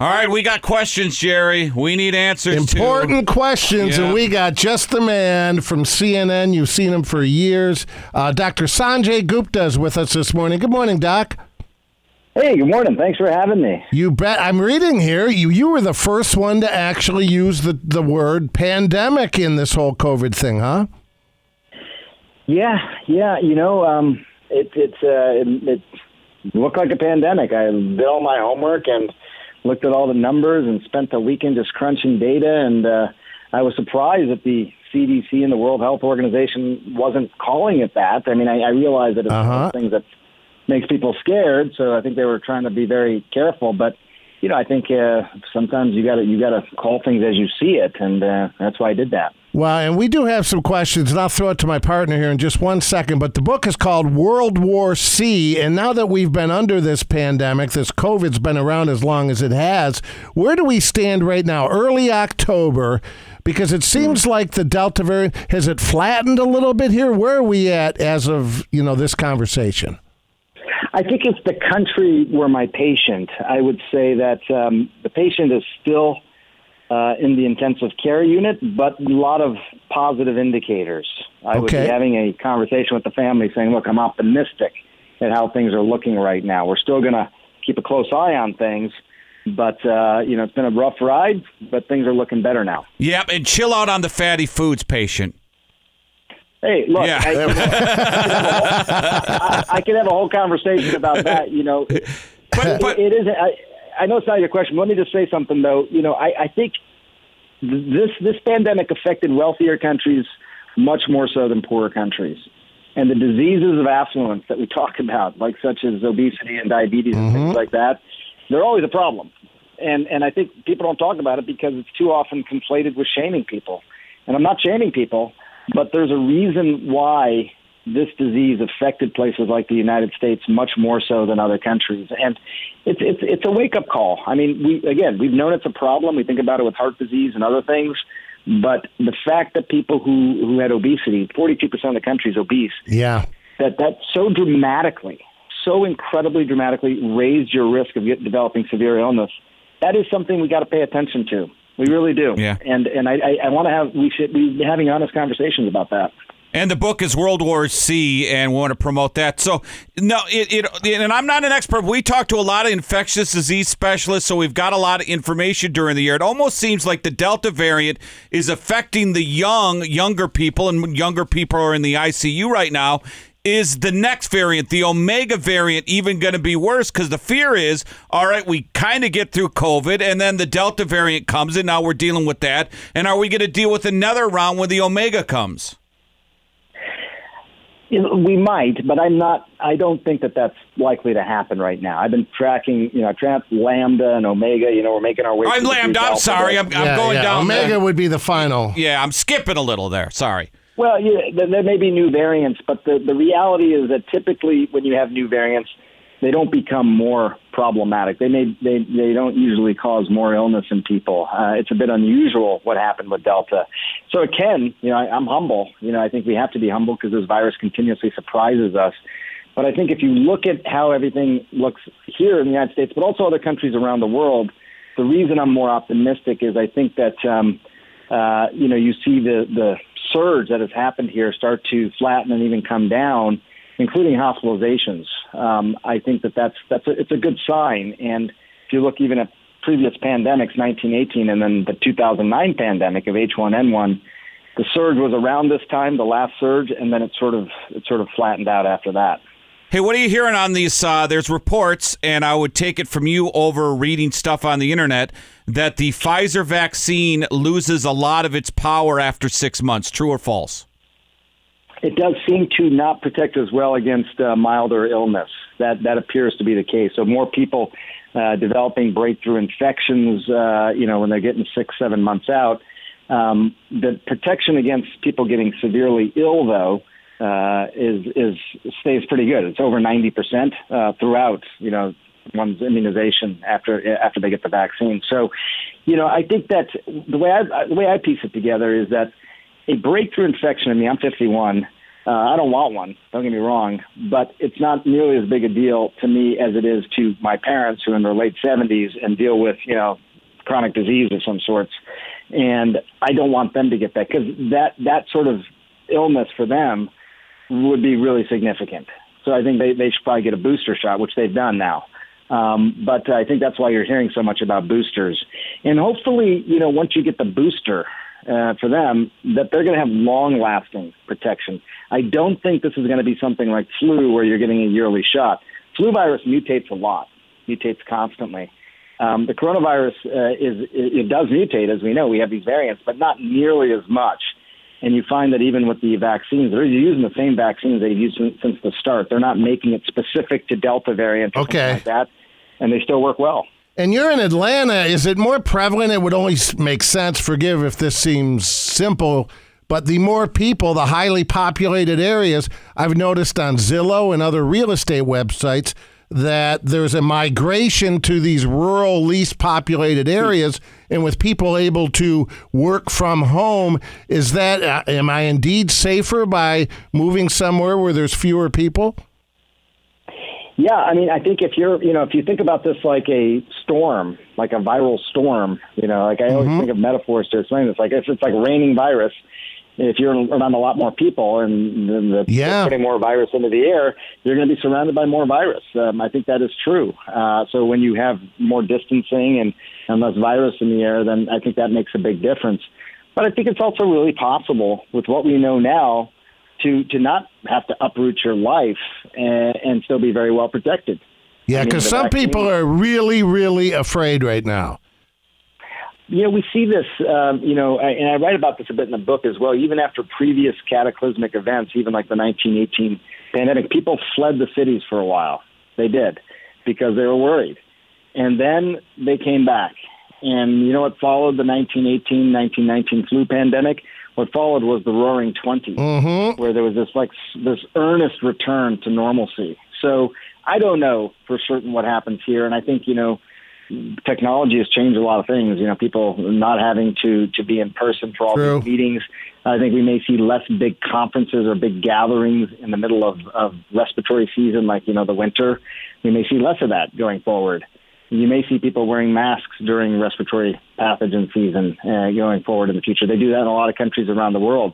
All right, we got questions, Jerry. We need answers. Important questions, and we got just the man from CNN. You've seen him for years. Dr. Sanjay Gupta is with us this morning. Good morning, Doc. Hey, good morning. Thanks for having me. You bet. I'm reading here. You were the first one to actually use the word pandemic in this whole COVID thing, huh? Yeah. You know, it looked like a pandemic. I did all my homework and looked at all the numbers and spent the weekend just crunching data. And I was surprised that the CDC and the World Health Organization wasn't calling it that. I mean, I realize that it's one of the things that makes people scared. So I think they were trying to be very careful. But, you know, I think sometimes you got to call things as you see it. And that's why I did that. Well, and we do have some questions, and I'll throw it to my partner here in just one second. But the book is called World War C, and now that we've been under this pandemic, this COVID's been around as long as it has, where do we stand right now? Early October, because it seems like the Delta variant, has it flattened a little bit here? Where are we at as of, you know, this conversation? I think if the country were my patient, I would say that the patient is still in the intensive care unit, but a lot of positive indicators. I would be having a conversation with the family saying, look, I'm optimistic at how things are looking right now. We're still going to keep a close eye on things, but, you know, it's been a rough ride, but things are looking better now. Yep, and chill out on the fatty foods, patient. Hey, look, yeah. I can have a whole conversation about that, you know. But it isn't... I know it's not your question. Let me just say something, though. You know, I think this pandemic affected wealthier countries much more so than poorer countries. And the diseases of affluence that we talk about, like such as obesity and diabetes and things like that, they're always a problem. And I think people don't talk about it because it's too often conflated with shaming people. And I'm not shaming people, but there's a reason why this disease affected places like the United States much more so than other countries. And it's a wake-up call. I mean, we've known it's a problem. We think about it with heart disease and other things. But the fact that people who had obesity, 42% of the country is obese, that so dramatically, so incredibly dramatically raised your risk of developing severe illness, that is something we got to pay attention to. We really do. Yeah. And I want to we should be having honest conversations about that. And the book is World War C, and we want to promote that. So, no, and I'm not an expert. We talked to a lot of infectious disease specialists, so we've got a lot of information during the year. It almost seems like the Delta variant is affecting the younger people, and younger people are in the ICU right now. Is the next variant, the Omega variant, even going to be worse? Because the fear is, all right, we kind of get through COVID, and then the Delta variant comes, and now we're dealing with that. And are we going to deal with another round when the Omega comes? We might, but I don't think that that's likely to happen right now. I've been tracking, you know, Lambda and Omega, you know, we're making our way. I'm Lambda. I'm sorry. I'm going down. Omega would be the final. Yeah, I'm skipping a little there. Sorry. Well, there may be new variants, but the reality is that typically when you have new variants, they don't become more problematic. They don't usually cause more illness in people. It's a bit unusual what happened with Delta. So it can, you know, I'm humble. You know, I think we have to be humble because this virus continuously surprises us. But I think if you look at how everything looks here in the United States, but also other countries around the world, the reason I'm more optimistic is I think that, you know, you see the surge that has happened here start to flatten and even come down, including hospitalizations. I think that's a good sign. And if you look even at previous pandemics, 1918 and then the 2009 pandemic of H1N1, the surge was around this time, the last surge, and then it sort of flattened out after that. Hey, what are you hearing on these? There's reports, and I would take it from you over reading stuff on the internet, that the Pfizer vaccine loses a lot of its power after 6 months. True or false? It does seem to not protect as well against milder illness. That appears to be the case. So more people developing breakthrough infections, you know, when they're getting 6-7 months out. The protection against people getting severely ill, though, stays pretty good. It's over 90% throughout, you know, one's immunization after they get the vaccine. So, you know, I think that the way I piece it together is that a breakthrough infection, I mean, I'm 51, I don't want one, don't get me wrong, but it's not nearly as big a deal to me as it is to my parents who are in their late 70s and deal with, you know, chronic disease of some sorts. And I don't want them to get that because that sort of illness for them would be really significant. So I think they should probably get a booster shot, which they've done now. But I think that's why you're hearing so much about boosters. And hopefully, you know, once you get the booster for them, that they're going to have long-lasting protection. I don't think this is going to be something like flu where you're getting a yearly shot. Flu virus mutates a lot, mutates constantly. The coronavirus, it does mutate, as we know. We have these variants, but not nearly as much. And you find that even with the vaccines, they're using the same vaccines they've used since the start. They're not making it specific to Delta variant or something like that, and they still work well. And you're in Atlanta. Is it more prevalent? It would only make sense, forgive if this seems simple, but the more people, the highly populated areas, I've noticed on Zillow and other real estate websites that there's a migration to these rural, least populated areas, and with people able to work from home, is that, am I indeed safer by moving somewhere where there's fewer people? Yeah, I mean, I think if you're, you know, if you think about this like a storm, like a viral storm, you know, like I always think of metaphors to explain this, like if it's like raining virus, if you're around a lot more people and putting more virus into the air, you're going to be surrounded by more virus. I think that is true. So when you have more distancing and less virus in the air, then I think that makes a big difference. But I think it's also really possible with what we know now to not have to uproot your life and still be very well protected. Yeah, because some people are really, really afraid right now. You know, we see this, you know, and I write about this a bit in the book as well. Even after previous cataclysmic events, even like the 1918 pandemic, people fled the cities for a while. They did because they were worried. And then they came back. And you know what followed the 1918, 1919 flu pandemic? What followed was the Roaring '20s, where there was this earnest return to normalcy. So I don't know for certain what happens here. And I think, you know, technology has changed a lot of things. You know, people not having to be in person for all these meetings. I think we may see less big conferences or big gatherings in the middle of respiratory season, like, you know, the winter. We may see less of that going forward. You may see people wearing masks during respiratory pathogen season going forward in the future. They do that in a lot of countries around the world.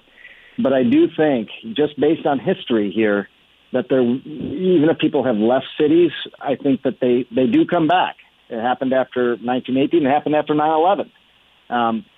But I do think, just based on history here, that even if people have left cities, I think that they do come back. It happened after 1918. It happened after 9/11.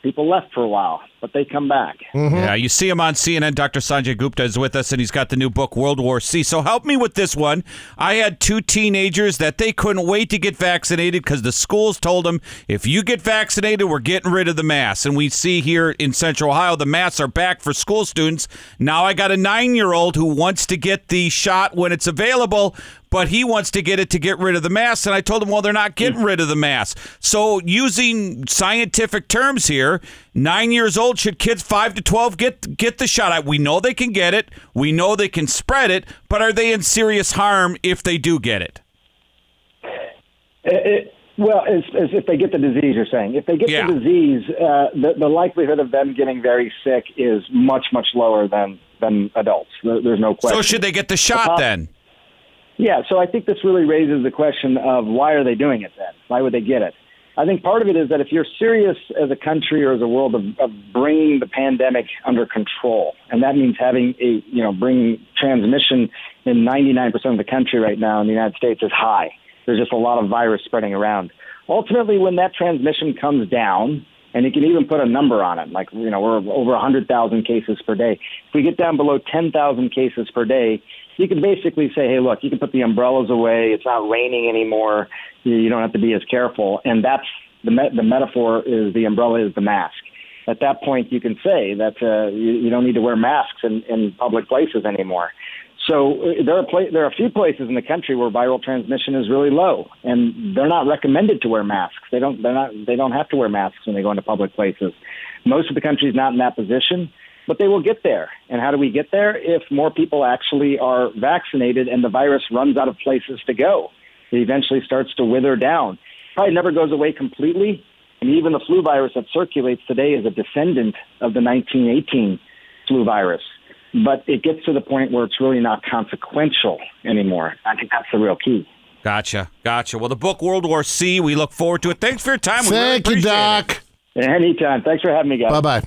People left for a while, but they come back. Yeah, you see him on CNN. Dr. Sanjay Gupta is with us, and he's got the new book, World War C. So help me with this one. I had two teenagers that they couldn't wait to get vaccinated because the schools told them, if you get vaccinated, we're getting rid of the masks. And we see here in Central Ohio, the masks are back for school students. Now I got a 9-year-old who wants to get the shot when it's available, but he wants to get it to get rid of the masks. And I told him, well, they're not getting rid of the masks. So using scientific terms here, 9 years old, should kids 5 to 12 get the shot? We know they can get it. We know they can spread it. But are they in serious harm if they do get it? Well, it's if they get the disease, you're saying. If they get the disease, the likelihood of them getting very sick is much, much lower than adults. There's no question. So should they get the shot then? Yeah, so I think this really raises the question of why are they doing it then? Why would they get it? I think part of it is that if you're serious as a country or as a world of bringing the pandemic under control, and that means having bringing transmission in 99% of the country right now in the United States is high. There's just a lot of virus spreading around. Ultimately, when that transmission comes down, and you can even put a number on it, like, you know, we're over 100,000 cases per day. If we get down below 10,000 cases per day, you can basically say, hey, look, you can put the umbrellas away. It's not raining anymore. You don't have to be as careful. And that's the metaphor is the umbrella is the mask. At that point, you can say that you don't need to wear masks in public places anymore. So there are a few places in the country where viral transmission is really low, and they're not recommended to wear masks. They don't have to wear masks when they go into public places. Most of the country is not in that position, but they will get there. And how do we get there? If more people actually are vaccinated and the virus runs out of places to go, it eventually starts to wither down. Probably never goes away completely. And even the flu virus that circulates today is a descendant of the 1918 flu virus. but it gets to the point where it's really not consequential anymore. I think that's the real key. Gotcha. Well, the book, World War C, we look forward to it. Thanks for your time. Thank you, Doc. It. Anytime. Thanks for having me, guys. Bye-bye.